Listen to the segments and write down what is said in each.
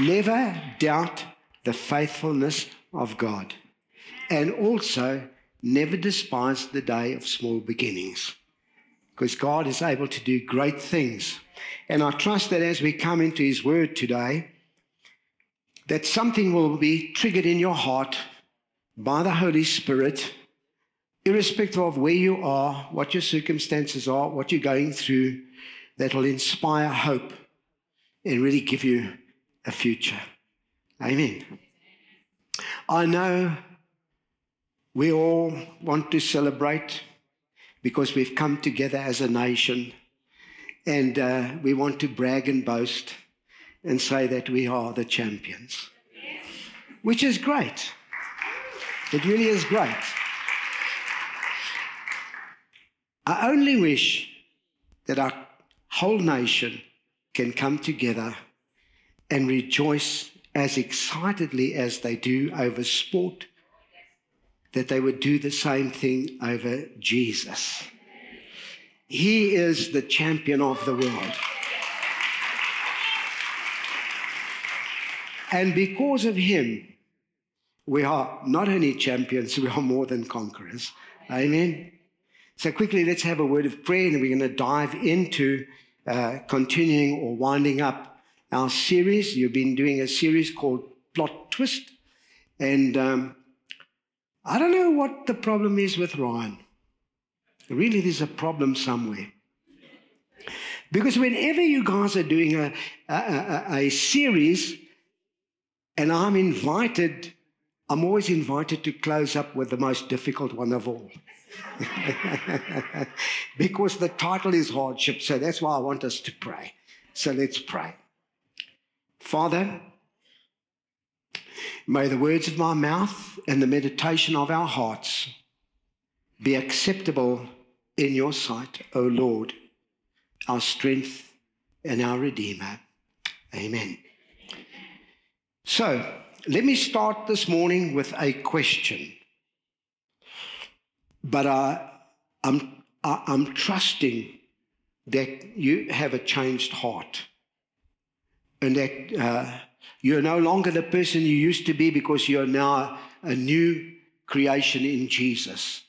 Never doubt the faithfulness of God, and also never despise the day of small beginnings, because God is able to do great things. And I trust that as we come into His Word today, that something will be triggered in your heart by the Holy Spirit, irrespective of where you are, what your circumstances are, what you're going through, that will inspire hope and really give you a future. Amen. I know we all want to celebrate because we've come together as a nation, and we want to brag and boast and say that we are the champions, which is great. It really is great. I only wish that our whole nation can come together and rejoice as excitedly as they do over sport, that they would do the same thing over Jesus. He is the champion of the world. And because of Him, we are not only champions, we are more than conquerors. Amen. So quickly, let's have a word of prayer, and we're going to dive into continuing or winding up our series. You've been doing a series called Plot Twist, and I don't know what the problem is with Ryan. Really, there's a problem somewhere. Because whenever you guys are doing a series and I'm invited, I'm always invited to close up with the most difficult one of all. Because the title is hardship, so that's why I want us to pray. So let's pray. Father, may the words of my mouth and the meditation of our hearts be acceptable in your sight, O Lord, our strength and our Redeemer. Amen. So, let me start this morning with a question. But I'm trusting that you have a changed heart, and that you're no longer the person you used to be, because you're now a new creation in Jesus.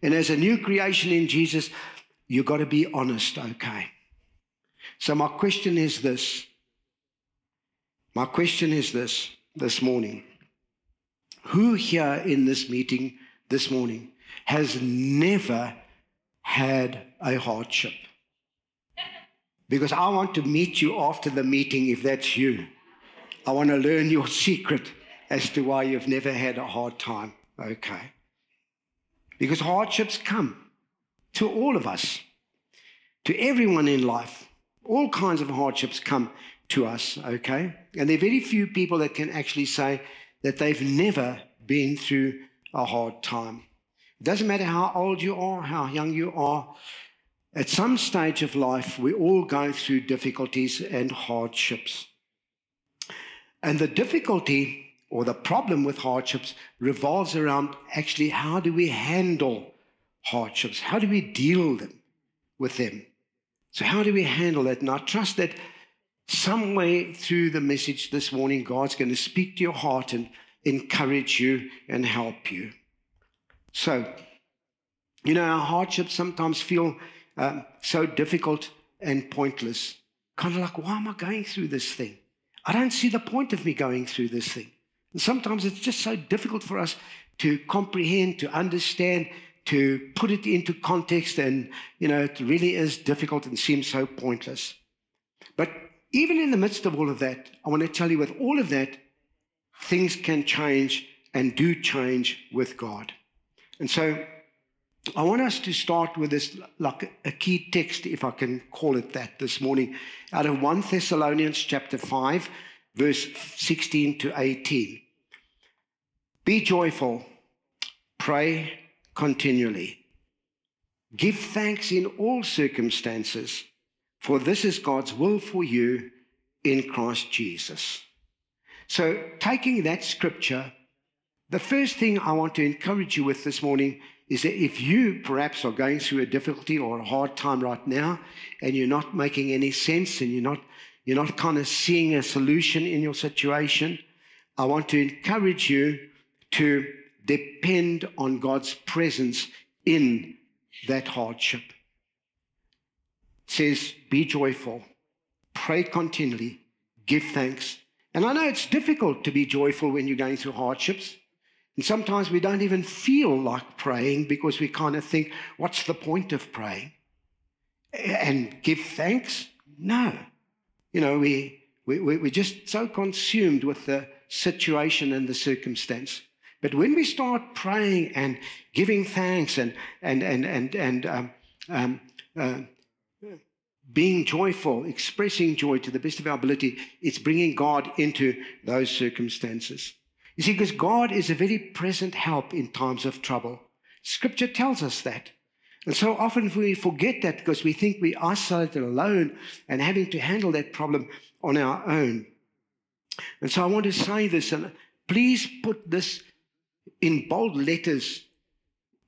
And as a new creation in Jesus, you've got to be honest, okay? So my question is this this morning. Who here in this meeting this morning has never had a hardship? Because I want to meet you after the meeting if that's you. I want to learn your secret as to why you've never had a hard time. Okay. Because hardships come to all of us, to everyone in life. All kinds of hardships come to us, okay? And there are very few people that can actually say that they've never been through a hard time. It doesn't matter how old you are, how young you are. At some stage of life, we all go through difficulties and hardships. And the difficulty or the problem with hardships revolves around actually how do we handle hardships? How do we deal with them? So how do we handle that? And I trust that some way through the message this morning, God's going to speak to your heart and encourage you and help you. So, you know, our hardships sometimes feel so difficult and pointless. Kind of like, why am I going through this thing? I don't see the point of me going through this thing. And sometimes it's just so difficult for us to comprehend, to understand, to put it into context, and, you know, it really is difficult and seems so pointless. But even in the midst of all of that, I want to tell you, with all of that, things can change and do change with God. And so I want us to start with this, like a key text, if I can call it that, this morning, out of 1 Thessalonians chapter 5, verse 16 to 18. Be joyful, pray continually, give thanks in all circumstances, for this is God's will for you in Christ Jesus. So taking that scripture, the first thing I want to encourage you with this morning is that if you perhaps are going through a difficulty or a hard time right now, and you're not making any sense, and you're not, You're not kind of seeing a solution in your situation. I want to encourage you to depend on God's presence in that hardship. It says, be joyful, pray continually, give thanks. And I know it's difficult to be joyful when you're going through hardships. And sometimes we don't even feel like praying because we kind of think, what's the point of praying? And give thanks? No. You know, we're just so consumed with the situation and the circumstance. But when we start praying and giving thanks and being joyful, expressing joy to the best of our ability, it's bringing God into those circumstances. You see, because God is a very present help in times of trouble. Scripture tells us that. And so often we forget that because we think we're isolated, alone, and having to handle that problem on our own. And so I want to say this, and please put this in bold letters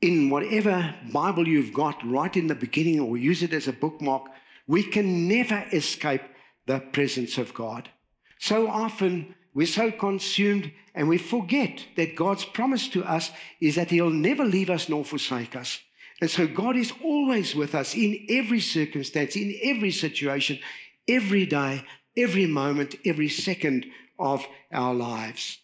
in whatever Bible you've got right in the beginning, or use it as a bookmark. We can never escape the presence of God. So often we're so consumed and we forget that God's promise to us is that he'll never leave us nor forsake us. And so God is always with us in every circumstance, in every situation, every day, every moment, every second of our lives.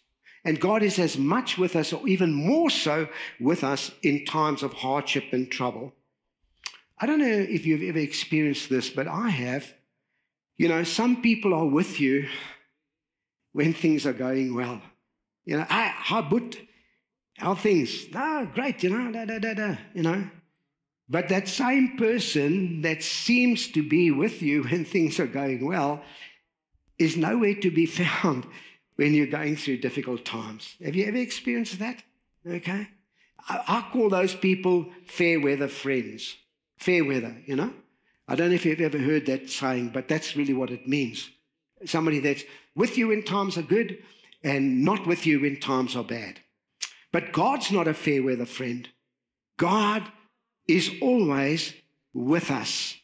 And God is as much with us, or even more so with us, in times of hardship and trouble. I don't know if you've ever experienced this, but I have. You know, some people are with you when things are going well. You know, how things? Oh, great, you know, you know. But that same person that seems to be with you when things are going well is nowhere to be found when you're going through difficult times. Have you ever experienced that? Okay. I call those people fair weather friends. Fair weather, you know. I don't know if you've ever heard that saying, but that's really what it means. Somebody that's with you when times are good and not with you when times are bad. But God's not a fair weather friend. God is always with us.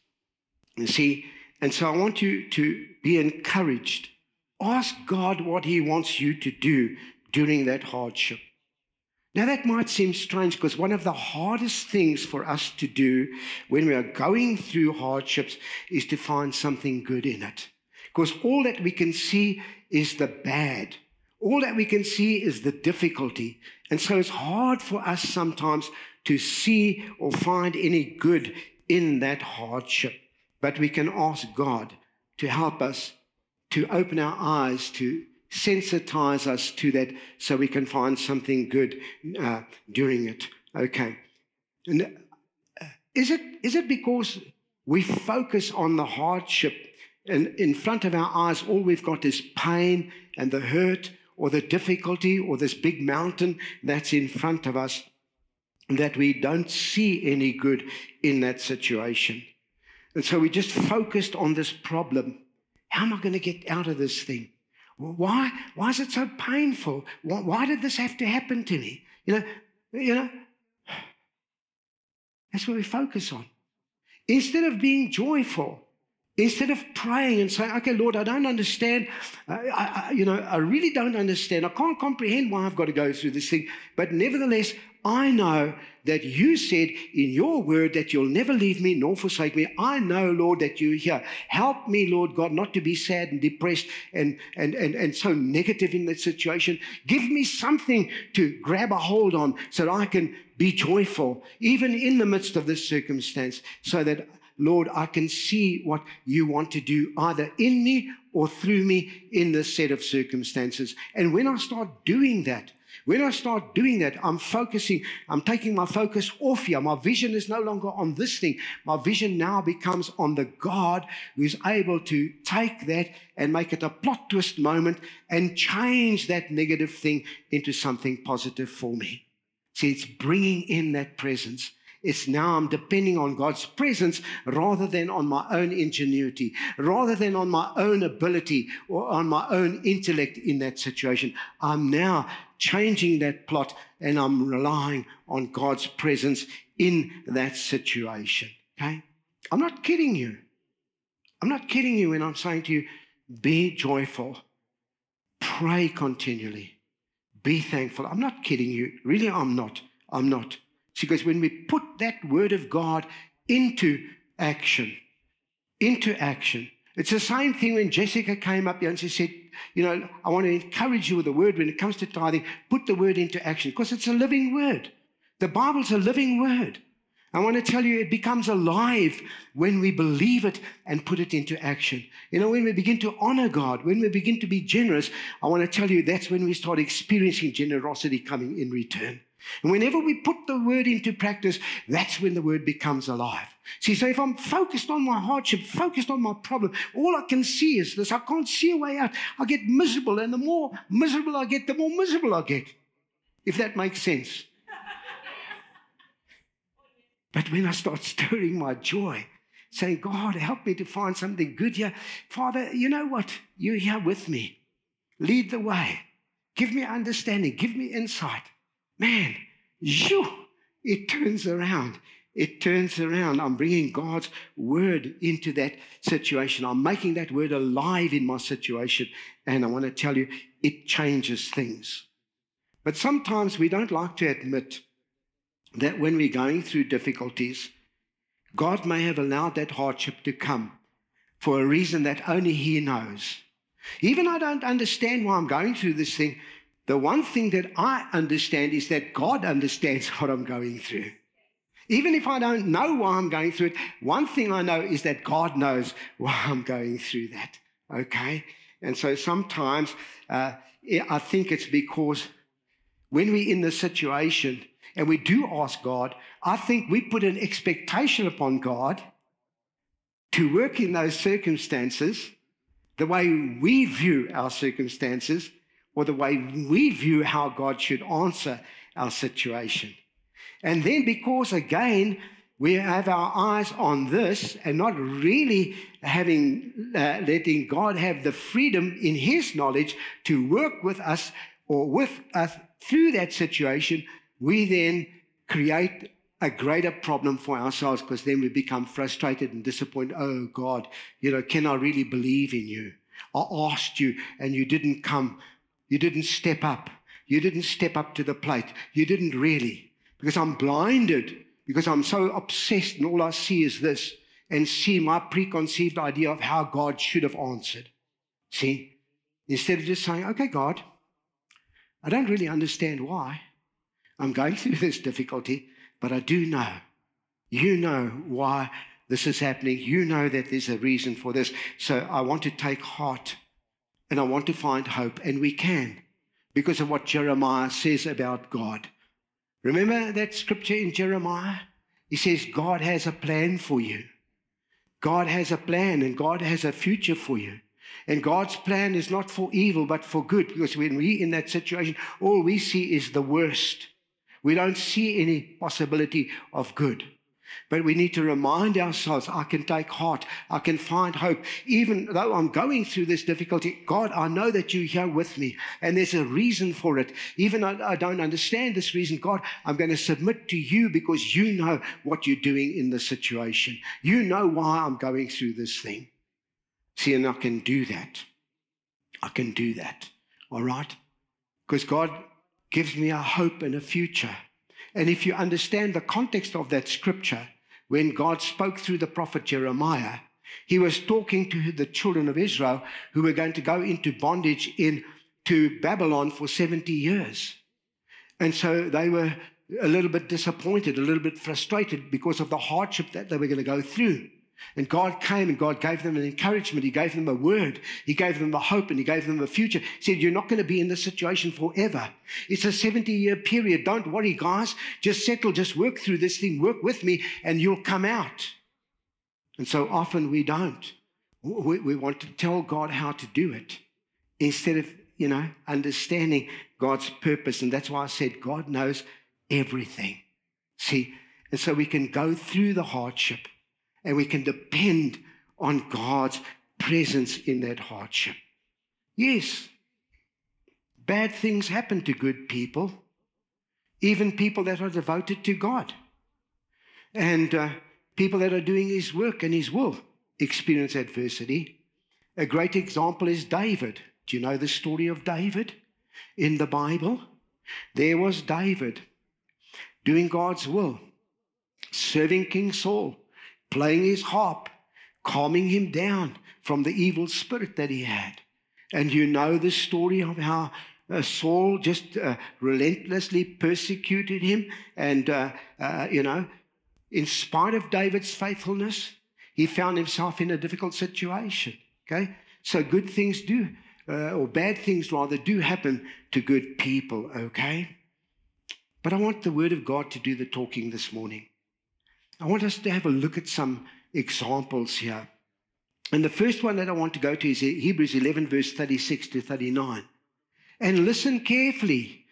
You see, and so I want you to be encouraged. Ask God what he wants you to do during that hardship. Now that might seem strange, because one of the hardest things for us to do when we are going through hardships is to find something good in it. Because all that we can see is the bad. All that we can see is the difficulty. And so it's hard for us sometimes to see or find any good in that hardship. But we can ask God to help us to open our eyes, to sensitize us to that, so we can find something good during it. Okay. And is it because we focus on the hardship, and in front of our eyes all we've got is pain and the hurt or the difficulty or this big mountain that's in front of us, that we don't see any good in that situation? And so we just focused on this problem. How am I going to get out of this thing? Why is it so painful? Why did this have to happen to me? You know, that's what we focus on. Instead of being joyful, instead of praying and saying, okay, Lord, I don't understand. I really don't understand. I can't comprehend why I've got to go through this thing. But nevertheless, I know that you said in your word that you'll never leave me nor forsake me. I know, Lord, that you're here. Help me, Lord God, not to be sad and depressed and so negative in that situation. Give me something to grab a hold on so that I can be joyful, even in the midst of this circumstance, so that, Lord, I can see what you want to do either in me or through me in this set of circumstances. And when I start doing that, I'm focusing, I'm taking my focus off here. My vision is no longer on this thing. My vision now becomes on the God who's able to take that and make it a plot twist moment and change that negative thing into something positive for me. See, it's bringing in that presence. It's now I'm depending on God's presence rather than on my own ingenuity, rather than on my own ability or on my own intellect in that situation. I'm now changing that plot and I'm relying on God's presence in that situation, okay? I'm not kidding you. I'm not kidding you when I'm saying to you, Be joyful. Pray continually. Be thankful. I'm not kidding you. Really, I'm not. See, because when we put that word of God into action, it's the same thing when Jessica came up here and she said, you know, I want to encourage you with the word when it comes to tithing. Put the word into action because it's a living word. The Bible's a living word. I want to tell you, it becomes alive when we believe it and put it into action. You know, when we begin to honor God, when we begin to be generous, I want to tell you that's when we start experiencing generosity coming in return. And whenever we put the word into practice, that's when the word becomes alive. See, so if I'm focused on my hardship, focused on my problem, all I can see is this. I can't see a way out. I get miserable, and the more miserable I get, the more miserable I get, if that makes sense. But when I start stirring my joy, saying, God, help me to find something good here. Father, you know what? You're here with me. Lead the way. Give me understanding. Give me insight. Man, it turns around. It turns around. I'm bringing God's word into that situation. I'm making that word alive in my situation. And I want to tell you, it changes things. But sometimes we don't like to admit that when we're going through difficulties, God may have allowed that hardship to come for a reason that only He knows. Even I don't understand why I'm going through this thing. The one thing that I understand is that God understands what I'm going through. Even if I don't know why I'm going through it, one thing I know is that God knows why I'm going through that, okay? And so sometimes I think it's because when we're in the situation, and we do ask God, I think we put an expectation upon God to work in those circumstances, the way we view our circumstances, or the way we view how God should answer our situation. And then because, again, we have our eyes on this and not really letting God have the freedom in His knowledge to work with us or with us through that situation, we then create a greater problem for ourselves because then we become frustrated and disappointed. Oh, God, you know, can I really believe in you? I asked you and you didn't come. You didn't step up. You didn't step up to the plate. You didn't really. Because I'm blinded, because I'm so obsessed and all I see is this and see my preconceived idea of how God should have answered. See, instead of just saying, okay, God, I don't really understand why I'm going through this difficulty, but I do know. You know why this is happening. You know that there's a reason for this. So I want to take heart and I want to find hope. And we can because of what Jeremiah says about God. Remember that scripture in Jeremiah? He says, God has a plan for you. God has a plan and God has a future for you. And God's plan is not for evil, but for good. Because when we're in that situation, all we see is the worst. We don't see any possibility of good. But we need to remind ourselves, I can take heart. I can find hope. Even though I'm going through this difficulty, God, I know that you're here with me. And there's a reason for it. Even though I don't understand this reason, God, I'm going to submit to you because you know what you're doing in this situation. You know why I'm going through this thing. See, and I can do that. I can do that. All right? Because God gives me a hope and a future. And if you understand the context of that scripture, when God spoke through the prophet Jeremiah, he was talking to the children of Israel who were going to go into bondage into Babylon for 70 years. And so they were a little bit disappointed, a little bit frustrated because of the hardship that they were going to go through. And God came and God gave them an encouragement. He gave them a word. He gave them a hope and He gave them a future. He said, you're not going to be in this situation forever. It's a 70-year period. Don't worry, guys. Just settle. Just work through this thing. Work with me and you'll come out. And so often we don't. We want to tell God how to do it instead of, you know, understanding God's purpose. And that's why I said God knows everything. See, and so we can go through the hardship. And we can depend on God's presence in that hardship. Yes, bad things happen to good people, even people that are devoted to God. And people that are doing His work and His will experience adversity. A great example is David. Do you know the story of David in the Bible? There was David doing God's will, serving King Saul, playing his harp, calming him down from the evil spirit that he had. And you know the story of how Saul just relentlessly persecuted him. And, in spite of David's faithfulness, he found himself in a difficult situation. Okay? So good things do, or bad things rather, do happen to good people. Okay? But I want the Word of God to do the talking this morning. I want us to have a look at some examples here. And the first one that I want to go to is Hebrews 11, verse 36 to 39. And listen carefully.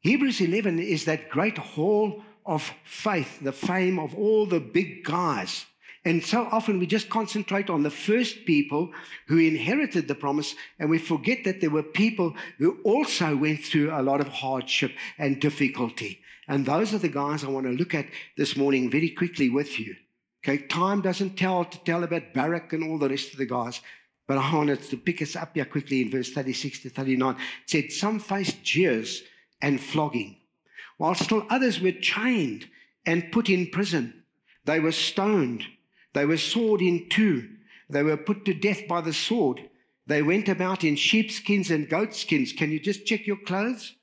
Hebrews 11 is that great hall of faith, the fame of all the big guys. And so often we just concentrate on the first people who inherited the promise, and we forget that there were people who also went through a lot of hardship and difficulty. And those are the guys I want to look at this morning very quickly with you. Okay, time doesn't tell about Barak and all the rest of the guys, but I wanted to pick us up here quickly in verse 36 to 39. It said, some faced jeers and flogging, while still others were chained and put in prison. They were stoned. They were sawed in two. They were put to death by the sword. They went about in sheepskins and goatskins. Can you just check your clothes?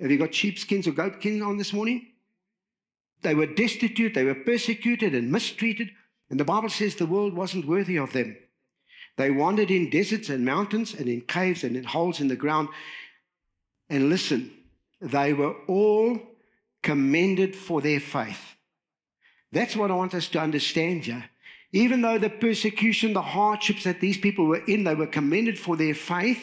Have you got sheepskins or goatskins on this morning? They were destitute. They were persecuted and mistreated. And the Bible says the world wasn't worthy of them. They wandered in deserts and mountains and in caves and in holes in the ground. And listen, they were all commended for their faith. That's what I want us to understand here. Even though the persecution, the hardships that these people were in, they were commended for their faith,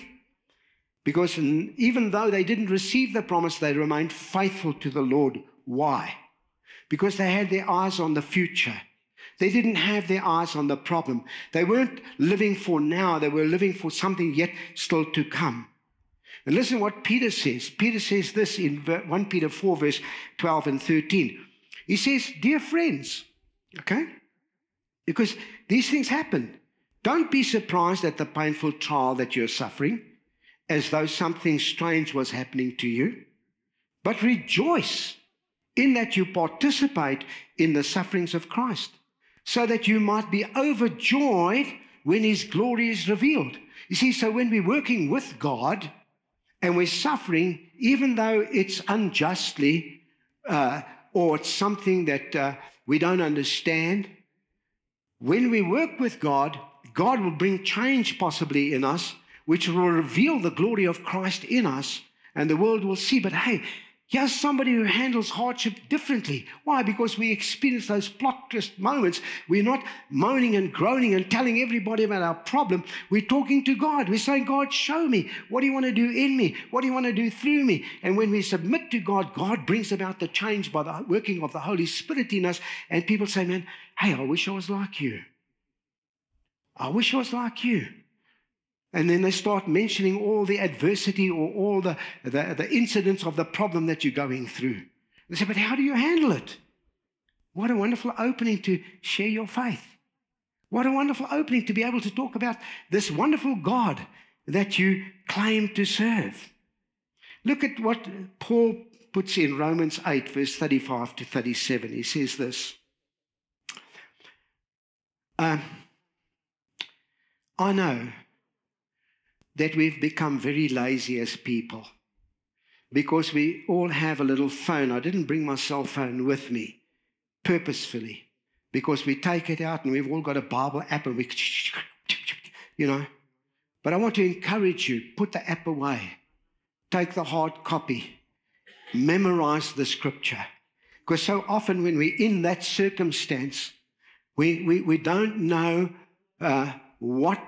because even though they didn't receive the promise, they remained faithful to the Lord. Why? Because they had their eyes on the future. They didn't have their eyes on the problem. They weren't living for now. They were living for something yet still to come. And listen what Peter says. Peter says this in 1 Peter 4, verse 12 and 13. He says, dear friends, okay, because these things happen. Don't be surprised at the painful trial that you're suffering, as though something strange was happening to you. But rejoice in that you participate in the sufferings of Christ, so that you might be overjoyed when his glory is revealed. You see, so when we're working with God and we're suffering, even though it's unjustly, or it's something that we don't understand, when we work with God, God will bring change possibly in us, which will reveal the glory of Christ in us, and the world will see. But hey, here's somebody who handles hardship differently. Why? Because we experience those plot twist moments. We're not moaning and groaning and telling everybody about our problem. We're talking to God. We're saying, God, show me. What do you want to do in me? What do you want to do through me? And when we submit to God, God brings about the change by the working of the Holy Spirit in us. And people say, man, hey, I wish I was like you. I wish I was like you. And then they start mentioning all the adversity or all the incidents of the problem that you're going through. They say, but how do you handle it? What a wonderful opening to share your faith. What a wonderful opening to be able to talk about this wonderful God that you claim to serve. Look at what Paul puts in Romans 8, verse 35 to 37. He says this. I know that we've become very lazy as people, because we all have a little phone. I didn't bring my cell phone with me purposefully, because we take it out and we've all got a Bible app and we, But I want to encourage you, put the app away. Take the hard copy. Memorize the scripture. Because so often when we're in that circumstance, we don't know what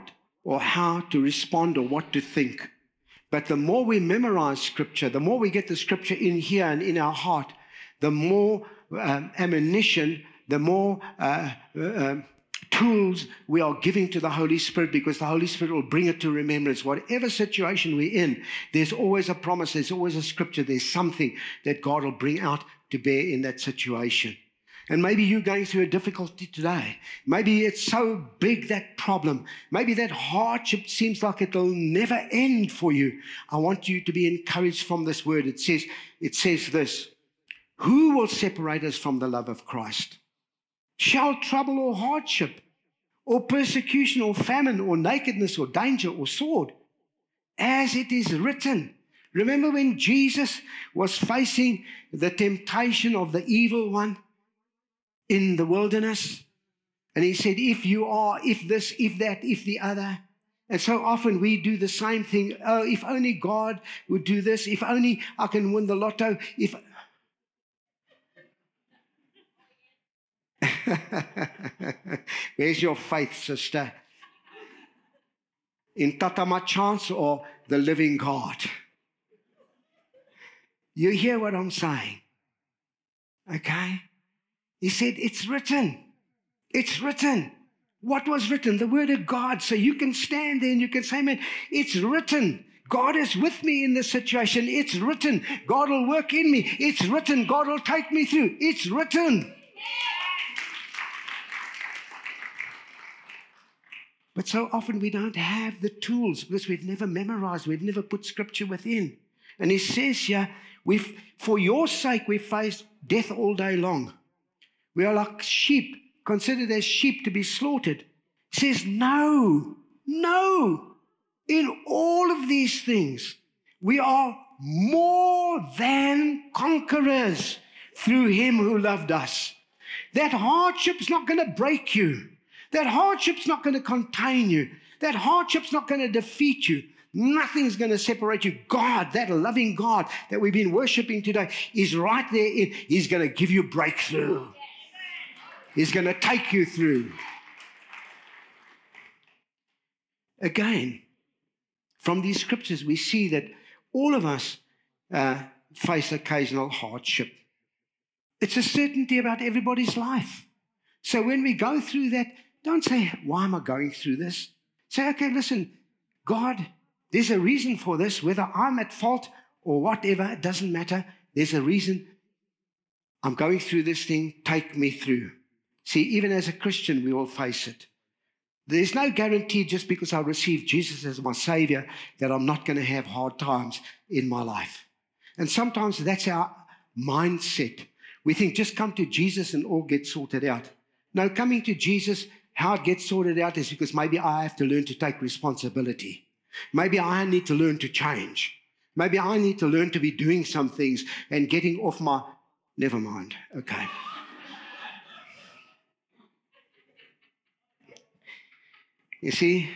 or how to respond or what to think. But the more we memorize scripture, the more we get the scripture in here and in our heart, the more ammunition, the more tools we are giving to the Holy Spirit, because the Holy Spirit will bring it to remembrance. Whatever situation we're in, there's always a promise, there's always a scripture, there's something that God will bring out to bear in that situation. And maybe you're going through a difficulty today. Maybe it's so big, that problem. Maybe that hardship seems like it'll never end for you. I want you to be encouraged from this word. It says this: who will separate us from the love of Christ? Shall trouble or hardship or persecution or famine or nakedness or danger or sword? As it is written. Remember when Jesus was facing the temptation of the evil one in the wilderness? And he said, if you are, if this, if that, if the other. And so often we do the same thing. Oh, if only God would do this. If only I can win the lotto. If where's your faith, sister? In Tatama Chance or the living God? You hear what I'm saying? Okay? He said, it's written. It's written. What was written? The word of God. So you can stand there and you can say, man, it's written. God is with me in this situation. It's written. God will work in me. It's written. God will take me through. It's written. But so often we don't have the tools because we've never memorized, we've never put scripture within. And he says here, for your sake we face death all day long. We are like sheep, considered as sheep to be slaughtered. He says, no. In all of these things, we are more than conquerors through him who loved us. That hardship's not going to break you. That hardship's not going to contain you. That hardship's not going to defeat you. Nothing's going to separate you. God, that loving God that we've been worshiping today, is right there. He's going to give you breakthrough. He's going to take you through. Again, from these scriptures, we see that all of us face occasional hardship. It's a certainty about everybody's life. So when we go through that, don't say, why am I going through this? Say, okay, listen, God, there's a reason for this. Whether I'm at fault or whatever, it doesn't matter. There's a reason I'm going through this thing. Take me through. See, even as a Christian, we will face it. There's no guarantee just because I received Jesus as my Savior that I'm not going to have hard times in my life. And sometimes that's our mindset. We think just come to Jesus and all gets sorted out. No, coming to Jesus, how it gets sorted out is because maybe I have to learn to take responsibility. Maybe I need to learn to change. Maybe I need to learn to be doing some things and getting off my... Never mind. Okay. You see,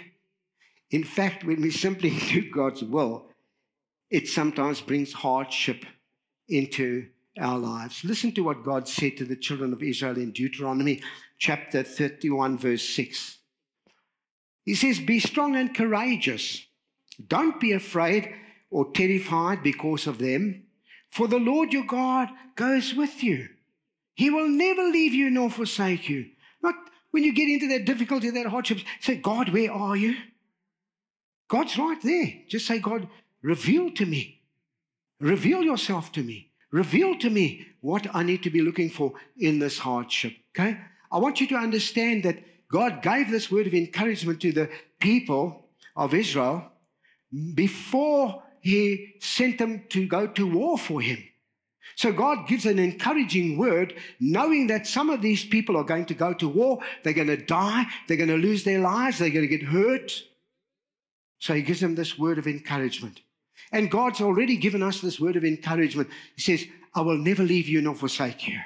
in fact, when we simply do God's will, it sometimes brings hardship into our lives. Listen to what God said to the children of Israel in Deuteronomy chapter 31, verse 6. He says, be strong and courageous. Don't be afraid or terrified because of them, for the Lord your God goes with you. He will never leave you nor forsake you. Not when you get into that difficulty, that hardship, say, God, where are you? God's right there. Just say, God, reveal to me. Reveal yourself to me. Reveal to me what I need to be looking for in this hardship, okay? I want you to understand that God gave this word of encouragement to the people of Israel before he sent them to go to war for him. So God gives an encouraging word, knowing that some of these people are going to go to war, they're going to die, they're going to lose their lives, they're going to get hurt. So he gives them this word of encouragement. And God's already given us this word of encouragement. He says, I will never leave you nor forsake you.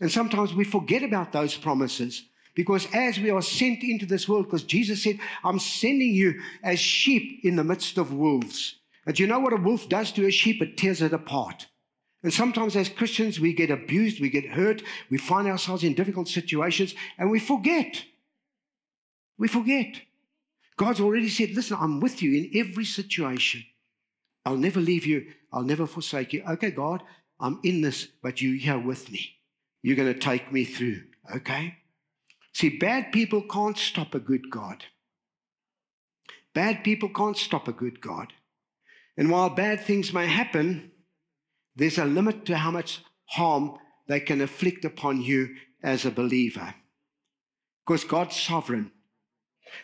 And sometimes we forget about those promises because as we are sent into this world, because Jesus said, I'm sending you as sheep in the midst of wolves. And you know what a wolf does to a sheep? It tears it apart. And sometimes as Christians, we get abused, we get hurt, we find ourselves in difficult situations, and we forget. We forget. God's already said, listen, I'm with you in every situation. I'll never leave you. I'll never forsake you. Okay, God, I'm in this, but you're here with me. You're going to take me through, okay? See, bad people can't stop a good God. Bad people can't stop a good God. And while bad things may happen, there's a limit to how much harm they can inflict upon you as a believer. Because God's sovereign.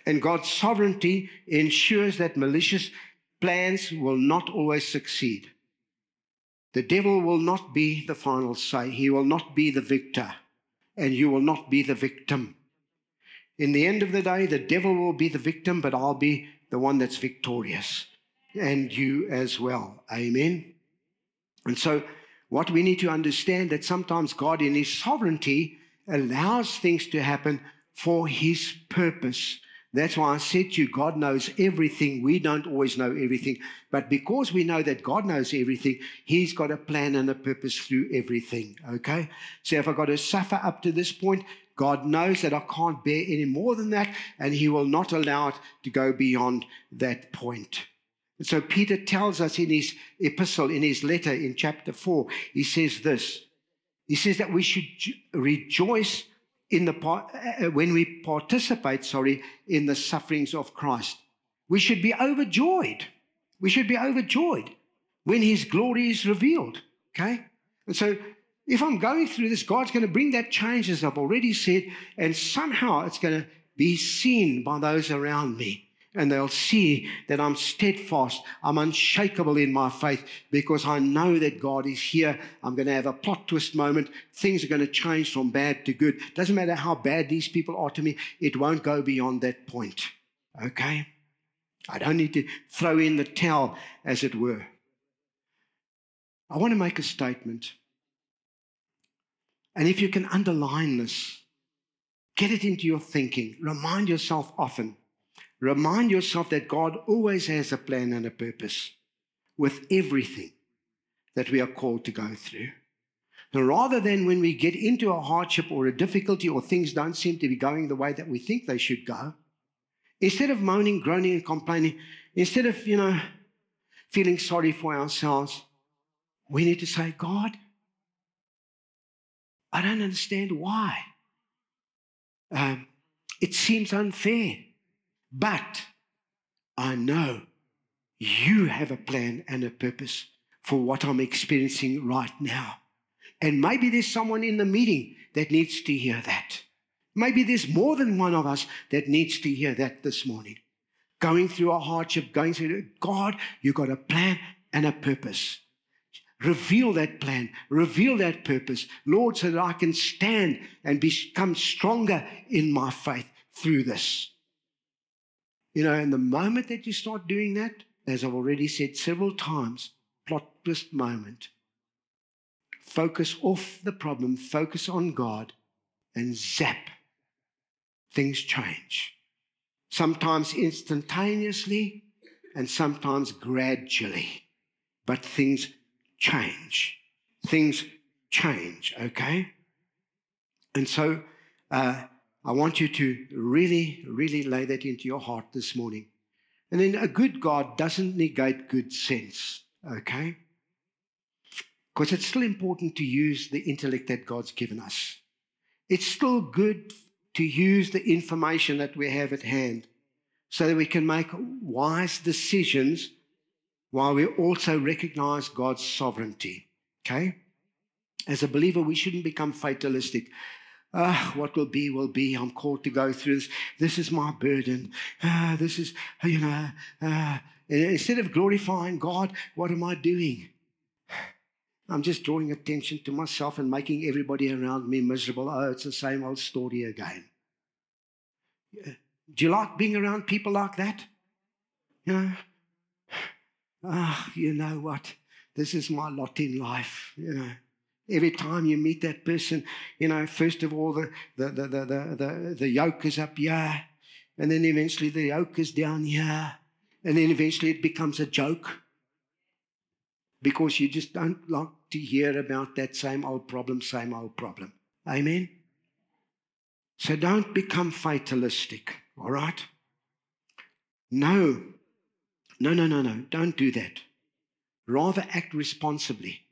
And God's sovereignty ensures that malicious plans will not always succeed. The devil will not be the final say. He will not be the victor. And you will not be the victim. In the end of the day, the devil will be the victim, but I'll be the one that's victorious. And you as well. Amen. And so what we need to understand that sometimes God in his sovereignty allows things to happen for his purpose. That's why I said to you, God knows everything. We don't always know everything. But because we know that God knows everything, he's got a plan and a purpose through everything. Okay? So if I've got to suffer up to this point, God knows that I can't bear any more than that, and he will not allow it to go beyond that point. And so Peter tells us in his epistle, in his letter, in chapter 4, he says this. He says that we should rejoice in when we participate in the sufferings of Christ. We should be overjoyed. We should be overjoyed when his glory is revealed. Okay? And so if I'm going through this, God's going to bring that change, as I've already said, and somehow it's going to be seen by those around me. And they'll see that I'm steadfast, I'm unshakable in my faith, because I know that God is here. I'm going to have a plot twist moment. Things are going to change from bad to good. Doesn't matter how bad these people are to me, it won't go beyond that point. Okay? I don't need to throw in the towel, as it were. I want to make a statement. And if you can underline this, get it into your thinking. Remind yourself often. Remind yourself that God always has a plan and a purpose with everything that we are called to go through. And rather than when we get into a hardship or a difficulty or things don't seem to be going the way that we think they should go, instead of moaning, groaning, and complaining, instead of, feeling sorry for ourselves, we need to say, God, I don't understand why. It seems unfair. But I know you have a plan and a purpose for what I'm experiencing right now. And maybe there's someone in the meeting that needs to hear that. Maybe there's more than one of us that needs to hear that this morning. Going through a hardship, God, you've got a plan and a purpose. Reveal that plan. Reveal that purpose, Lord, so that I can stand and become stronger in my faith through this. And the moment that you start doing that, as I've already said several times, plot twist moment. Focus off the problem, focus on God, and zap. Things change. Sometimes instantaneously, and sometimes gradually. But things change. Things change, okay? And so, I want you to really, really lay that into your heart this morning. And then a good God doesn't negate good sense, okay? Because it's still important to use the intellect that God's given us. It's still good to use the information that we have at hand so that we can make wise decisions while we also recognize God's sovereignty, okay? As a believer, we shouldn't become fatalistic. What will be, I'm called to go through this. This is my burden. Instead of glorifying God, what am I doing? I'm just drawing attention to myself and making everybody around me miserable. Oh, it's the same old story again. Do you like being around people like that? You know what? This is my lot in life, Every time you meet that person, first of all, the yoke is up here, and then eventually the yoke is down here, and then eventually it becomes a joke because you just don't like to hear about that same old problem. Amen? So don't become fatalistic, all right? No, don't do that. Rather act responsibly.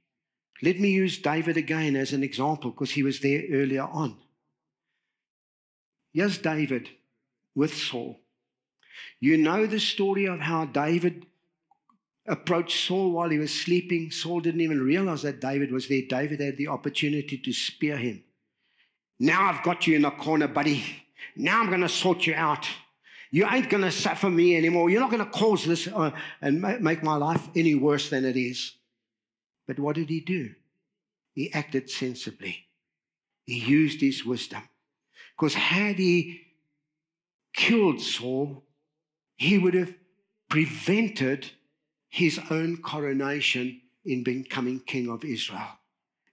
Let me use David again as an example because he was there earlier on. Here's David with Saul. You know the story of how David approached Saul while he was sleeping. Saul didn't even realize that David was there. David had the opportunity to spear him. Now I've got you in the corner, buddy. Now I'm going to sort you out. You ain't going to suffer me anymore. You're not going to cause this and make my life any worse than it is. But what did he do? He acted sensibly. He used his wisdom. Because had he killed Saul, he would have prevented his own coronation in becoming king of Israel.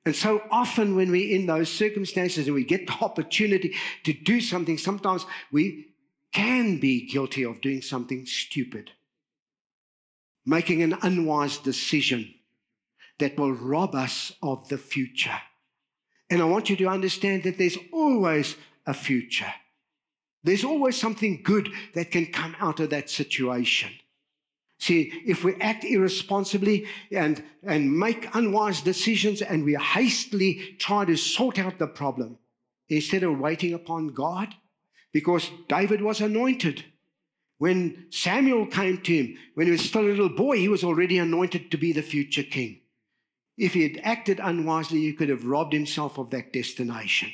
And so often when we're in those circumstances and we get the opportunity to do something, sometimes we can be guilty of doing something stupid, making an unwise decision that will rob us of the future. And I want you to understand that there's always a future. There's always something good that can come out of that situation. See, if we act irresponsibly and make unwise decisions and we hastily try to sort out the problem instead of waiting upon God, because David was anointed. When Samuel came to him, when he was still a little boy, he was already anointed to be the future king. If he had acted unwisely, he could have robbed himself of that destination.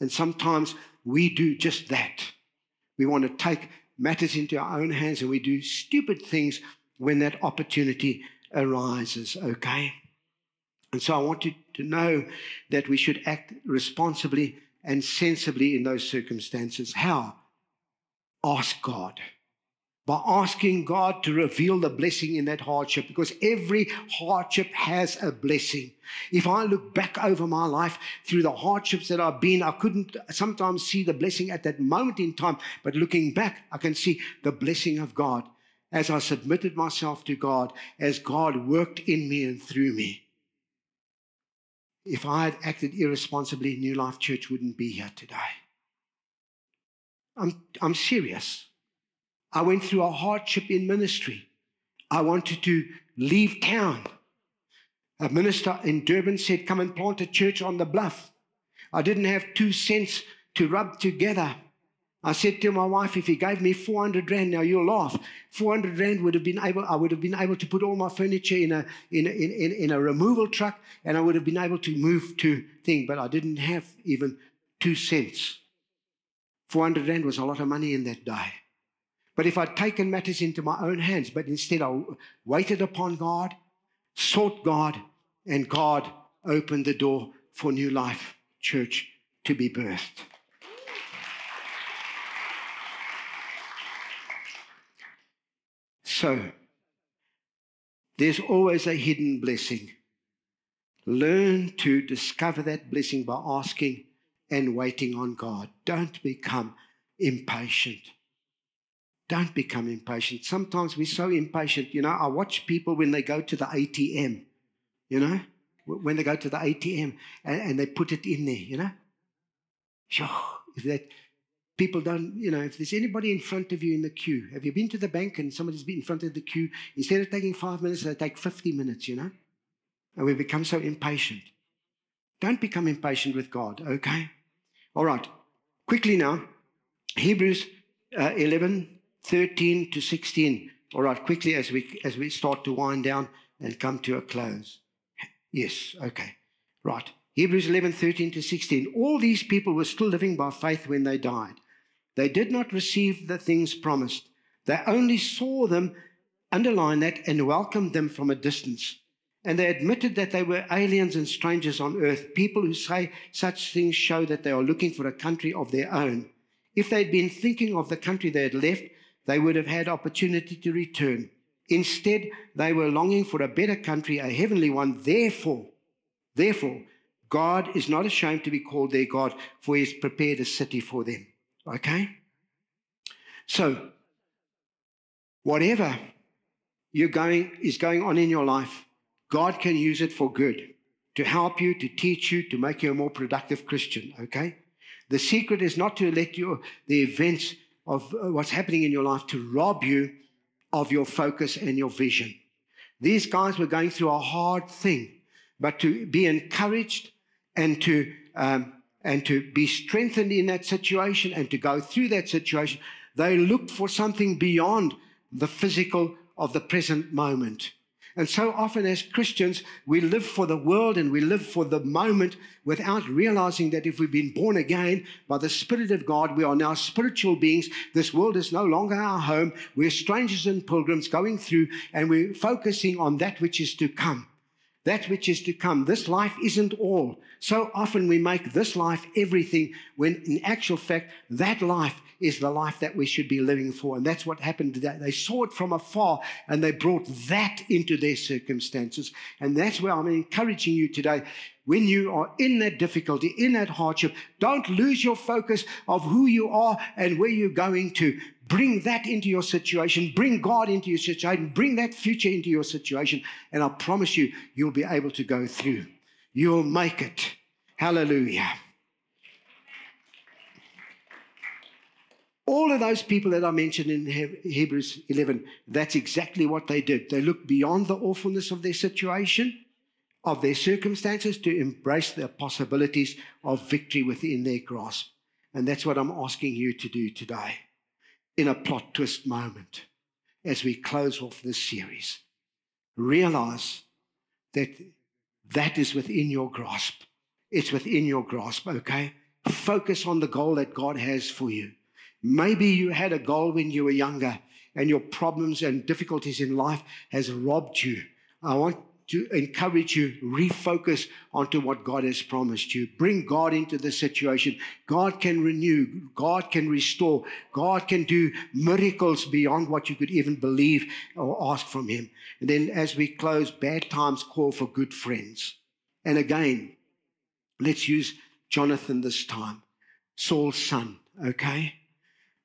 And sometimes we do just that. We want to take matters into our own hands, and we do stupid things when that opportunity arises, okay? And so I want you to know that we should act responsibly and sensibly in those circumstances. How? Ask God. By asking God to reveal the blessing in that hardship, because every hardship has a blessing. If I look back over my life through the hardships that I've been, I couldn't sometimes see the blessing at that moment in time, but looking back, I can see the blessing of God as I submitted myself to God, as God worked in me and through me. If I had acted irresponsibly, New Life Church wouldn't be here today. I'm serious. I went through a hardship in ministry. I wanted to leave town. A minister in Durban said, come and plant a church on the bluff. I didn't have 2 cents to rub together. I said to my wife, if he gave me 400 rand, now you'll laugh, 400 rand I would have been able to put all my furniture in a removal truck, and I would have been able to move to thing, but I didn't have even 2 cents. 400 rand was a lot of money in that day. But if I'd taken matters into my own hands, but instead I waited upon God, sought God, and God opened the door for New Life Church to be birthed. So, there's always a hidden blessing. Learn to discover that blessing by asking and waiting on God. Don't become impatient. Don't become impatient. Sometimes we're so impatient. You know, I watch people when they go to the ATM, you know, when they go to the ATM and they put it in there, you know. Sure, if that people don't, you know, if there's anybody in front of you in the queue, have you been to the bank and somebody's been in front of the queue? Instead of taking 5 minutes, they take 50 minutes, you know. And we become so impatient. Don't become impatient with God, okay? All right, quickly now, Hebrews 11:13 to 16. All right, quickly as we start to wind down and come to a close. Yes, okay. Right. Hebrews 11:13 to 16. All these people were still living by faith when they died. They did not receive the things promised. They only saw them, underline that, and welcomed them from a distance. And they admitted that they were aliens and strangers on earth. People who say such things show that they are looking for a country of their own. If they'd been thinking of the country they had left, they would have had opportunity to return. Instead, they were longing for a better country, a heavenly one. Therefore, God is not ashamed to be called their God, for He has prepared a city for them. Okay? So, whatever is going on in your life, God can use it for good, to help you, to teach you, to make you a more productive Christian. Okay? The secret is not to let the events of what's happening in your life to rob you of your focus and your vision. These guys were going through a hard thing, but to be encouraged and to be strengthened in that situation and to go through that situation, they looked for something beyond the physical of the present moment. And so often as Christians, we live for the world and we live for the moment without realizing that if we've been born again by the Spirit of God, we are now spiritual beings. This world is no longer our home. We're strangers and pilgrims going through, and we're focusing on that which is to come. That which is to come. This life isn't all. So often we make this life everything when in actual fact, that life is the life that we should be living for. And that's what happened today. They saw it from afar and they brought that into their circumstances. And that's where I'm encouraging you today. When you are in that difficulty, in that hardship, don't lose your focus of who you are and where you're going to. Bring that into your situation. Bring God into your situation. Bring that future into your situation. And I promise you, you'll be able to go through. You'll make it. Hallelujah. All of those people that I mentioned in Hebrews 11, that's exactly what they did. They looked beyond the awfulness of their situation, of their circumstances, to embrace the possibilities of victory within their grasp. And that's what I'm asking you to do today in a plot twist moment as we close off this series. Realize that is within your grasp. It's within your grasp, okay? Focus on the goal that God has for you. Maybe you had a goal when you were younger and your problems and difficulties in life has robbed you. I want to encourage you, refocus onto what God has promised you. Bring God into the situation. God can renew. God can restore. God can do miracles beyond what you could even believe or ask from Him. And then as we close, bad times call for good friends. And again, let's use Jonathan this time, Saul's son, okay?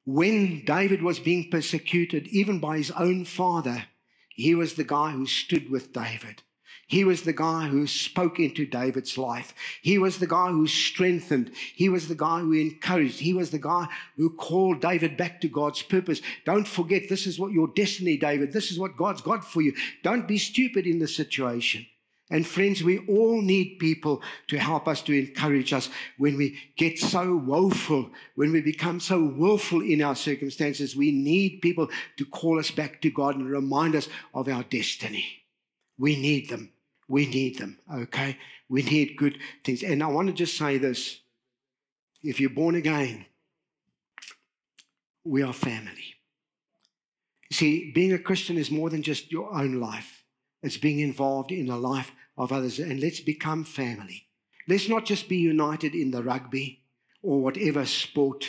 When David was being persecuted, even by his own father, he was the guy who stood with David. He was the guy who spoke into David's life. He was the guy who strengthened. He was the guy who encouraged. He was the guy who called David back to God's purpose. Don't forget, this is what your destiny, David. This is what God's got for you. Don't be stupid in the situation. And friends, we all need people to help us, to encourage us when we get so woeful, when we become so willful in our circumstances. We need people to call us back to God and remind us of our destiny. We need them. We need them, okay? We need good things. And I want to just say this. If you're born again, we are family. You see, being a Christian is more than just your own life. It's being involved in the life of others. And let's become family. Let's not just be united in the rugby or whatever sport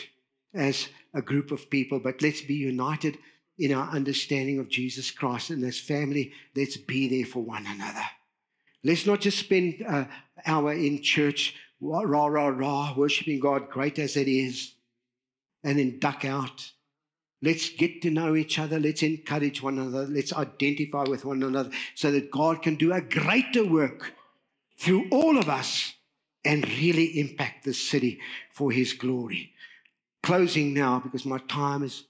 as a group of people, but let's be united in our understanding of Jesus Christ. And as family, let's be there for one another. Let's not just spend an hour in church, rah, rah, rah, worshiping God, great as it is, and then duck out. Let's get to know each other. Let's encourage one another. Let's identify with one another so that God can do a greater work through all of us and really impact this city for His glory. Closing now because my time is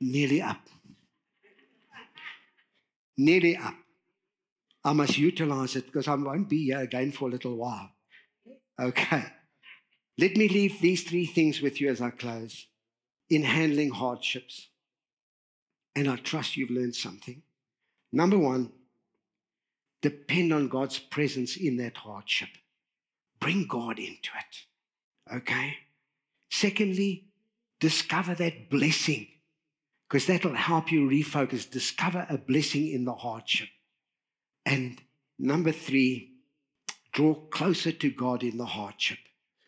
nearly up. Nearly up. I must utilize it because I won't be here again for a little while. Okay. Let me leave these three things with you as I close. In handling hardships. And I trust you've learned something. Number one, depend on God's presence in that hardship. Bring God into it, okay? Secondly, discover that blessing, because that'll help you refocus. Discover a blessing in the hardship. And number three, draw closer to God in the hardship,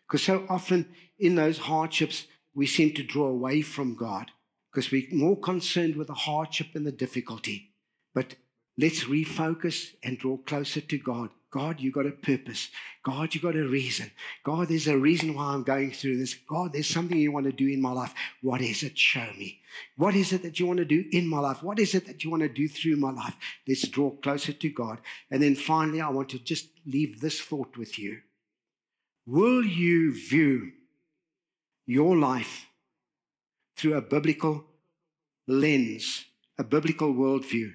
because so often in those hardships, we seem to draw away from God because we're more concerned with the hardship and the difficulty. But let's refocus and draw closer to God. God, you got a purpose. God, you got a reason. God, there's a reason why I'm going through this. God, there's something you want to do in my life. What is it? Show me. What is it that you want to do in my life? What is it that you want to do through my life? Let's draw closer to God. And then finally, I want to just leave this thought with you. Will you view your life through a biblical lens, a biblical worldview?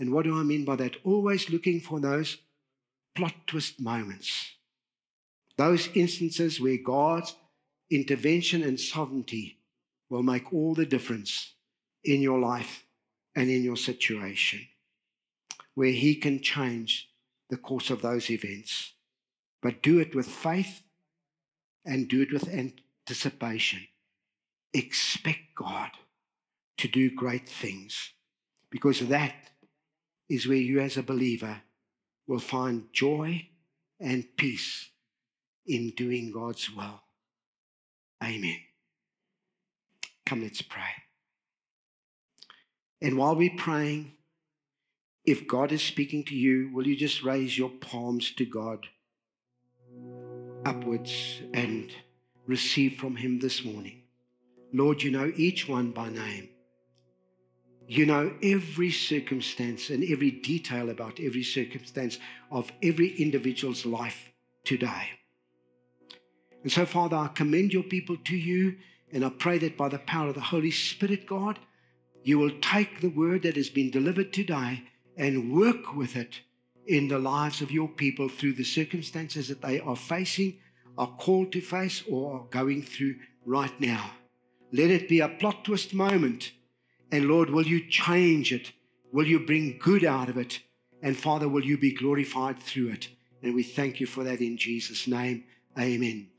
And what do I mean by that? Always looking for those plot twist moments, those instances where God's intervention and sovereignty will make all the difference in your life and in your situation, where he can change the course of those events. But do it with faith and do it with anticipation. Expect God to do great things, because that is where you as a believer will find joy and peace in doing God's will. Amen. Come, let's pray. And while we're praying, if God is speaking to you, will you just raise your palms to God upwards and receive from him this morning? Lord, you know each one by name. You know every circumstance and every detail about every circumstance of every individual's life today. And so, Father, I commend your people to you, and I pray that by the power of the Holy Spirit, God, you will take the word that has been delivered today and work with it in the lives of your people through the circumstances that they are facing, are called to face, or are going through right now. Let it be a plot twist moment. And Lord, will you change it? Will you bring good out of it? And Father, will you be glorified through it? And we thank you for that in Jesus' name. Amen.